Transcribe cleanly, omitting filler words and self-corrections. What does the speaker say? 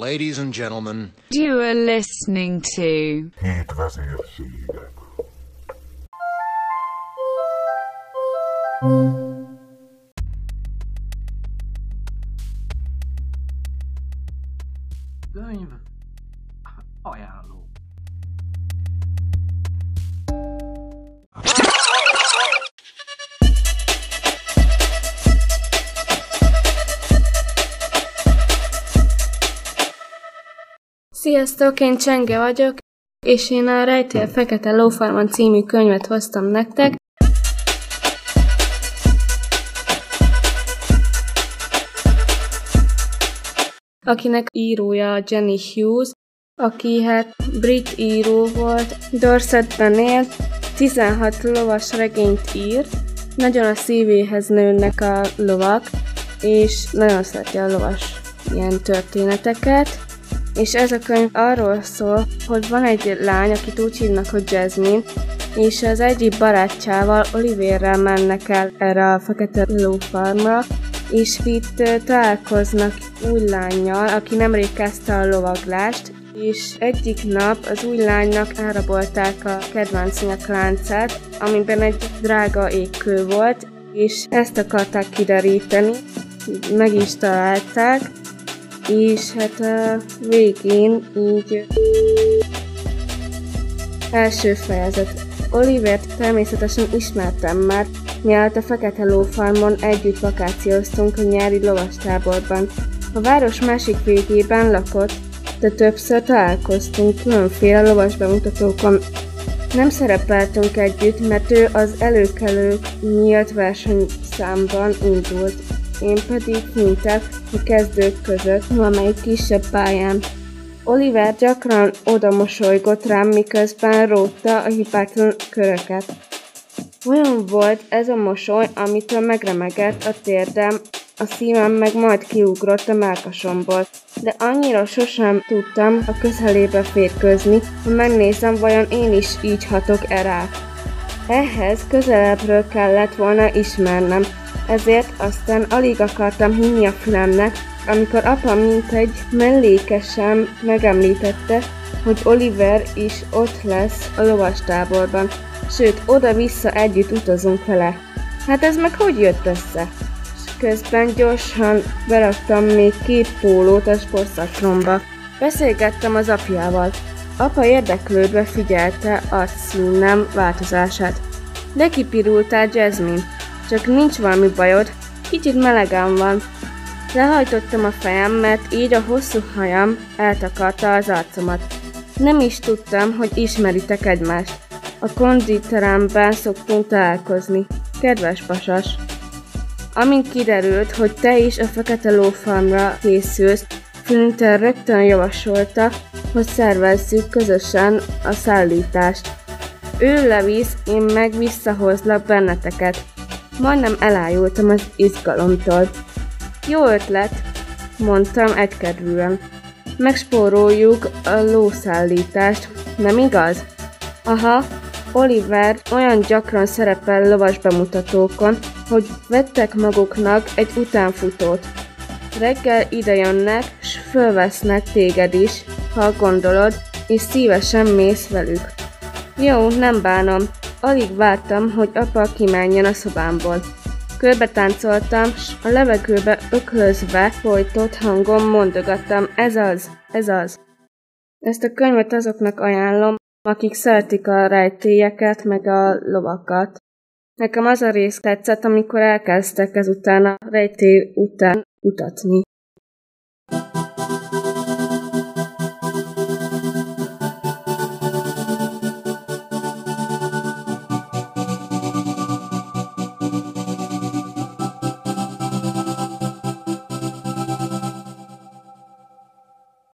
Ladies and gentlemen, you are listening to Híd vezérségek. Könyv ajánló. Sziasztok, én Csenge vagyok, és én a Rejtély Fekete Lófarmon című könyvet hoztam nektek. Akinek írója Jenny Hughes, aki brit író volt, Dorsetben élt, 16 lovas regényt írt, nagyon a szívéhez nőnek a lovak, és nagyon szereti a lovas ilyen történeteket. És ez a könyv arról szól, hogy van egy lány, akit úgy hívnak, hogy Jasmine, és az egyik barátjával, Oliverrel mennek el erre a fekete lófarmra, és itt találkoznak új lánnyal, aki nemrég kezdte a lovaglást, és egyik nap az új lánynak elrabolták a kedvenc nyakláncát, amiben egy drága ékkő volt, és ezt akarták kideríteni, meg is találták, és a végén így első fejezet. Olivert természetesen ismertem már, mielőtt a Fekete Lófarmon együtt vakációztunk a nyári lovastáborban. A város másik végében lakott, de többször találkoztunk különféle lovas bemutatókon. Nem szerepeltünk együtt, mert ő az előkelők nyílt versenyszámban indult. Én pedig kintek a kezdők között valamelyik kisebb pályán. Oliver gyakran oda mosolygott rám, miközben rótta a hibátlan köröket. Olyan volt ez a mosoly, amitől megremegett a térdem, a szívem meg majd kiugrott a mellkasomból, de annyira sosem tudtam a közelébe férkőzni, ha megnézem, vajon én is így hatok-e rá. Ehhez közelebbről kellett volna ismernem, ezért aztán alig akartam hinni a fülemnek, amikor apám mintegy mellékesen megemlítette, hogy Oliver is ott lesz a lovastáborban, sőt, oda-vissza együtt utazunk vele. Hát ez meg hogy jött össze? És közben gyorsan beraktam még két pólót a sportszakromba. Beszélgettem az apjával. Apa érdeklődve figyelte arcszínem változását. De kipirultál, Jasmine. Csak nincs valami bajod, kicsit melegen van. Lehajtottam a fejem, mert így a hosszú hajam eltakarta az arcomat. Nem is tudtam, hogy ismeritek egymást. A konditeremben szoktunk találkozni. Kedves pasas! Amint kiderült, hogy te is a Fekete Lófarmra készülsz, Flinter rögtön javasolta, hogy szervezzük közösen a szállítást. Ő levisz, én meg visszahozlak benneteket. Majdnem elájultam az izgalomtól. Jó ötlet, mondtam egykedvűen. Megspóroljuk a lószállítást, nem igaz? Aha, Oliver olyan gyakran szerepel lovas bemutatókon, hogy vettek maguknak egy utánfutót. Reggel idejönnek, s fölvesznek téged is, ha gondolod, és szívesen mész velük. Jó, nem bánom. Alig vártam, hogy apa kimenjen a szobámból. Körbetáncoltam, s a levegőbe öklözve folytott hangon mondogattam, ez az, ez az. Ezt a könyvet azoknak ajánlom, akik szeretik a rejtélyeket, meg a lovakat. Nekem az a rész tetszett, amikor elkezdtek ezután a rejtély után utatni.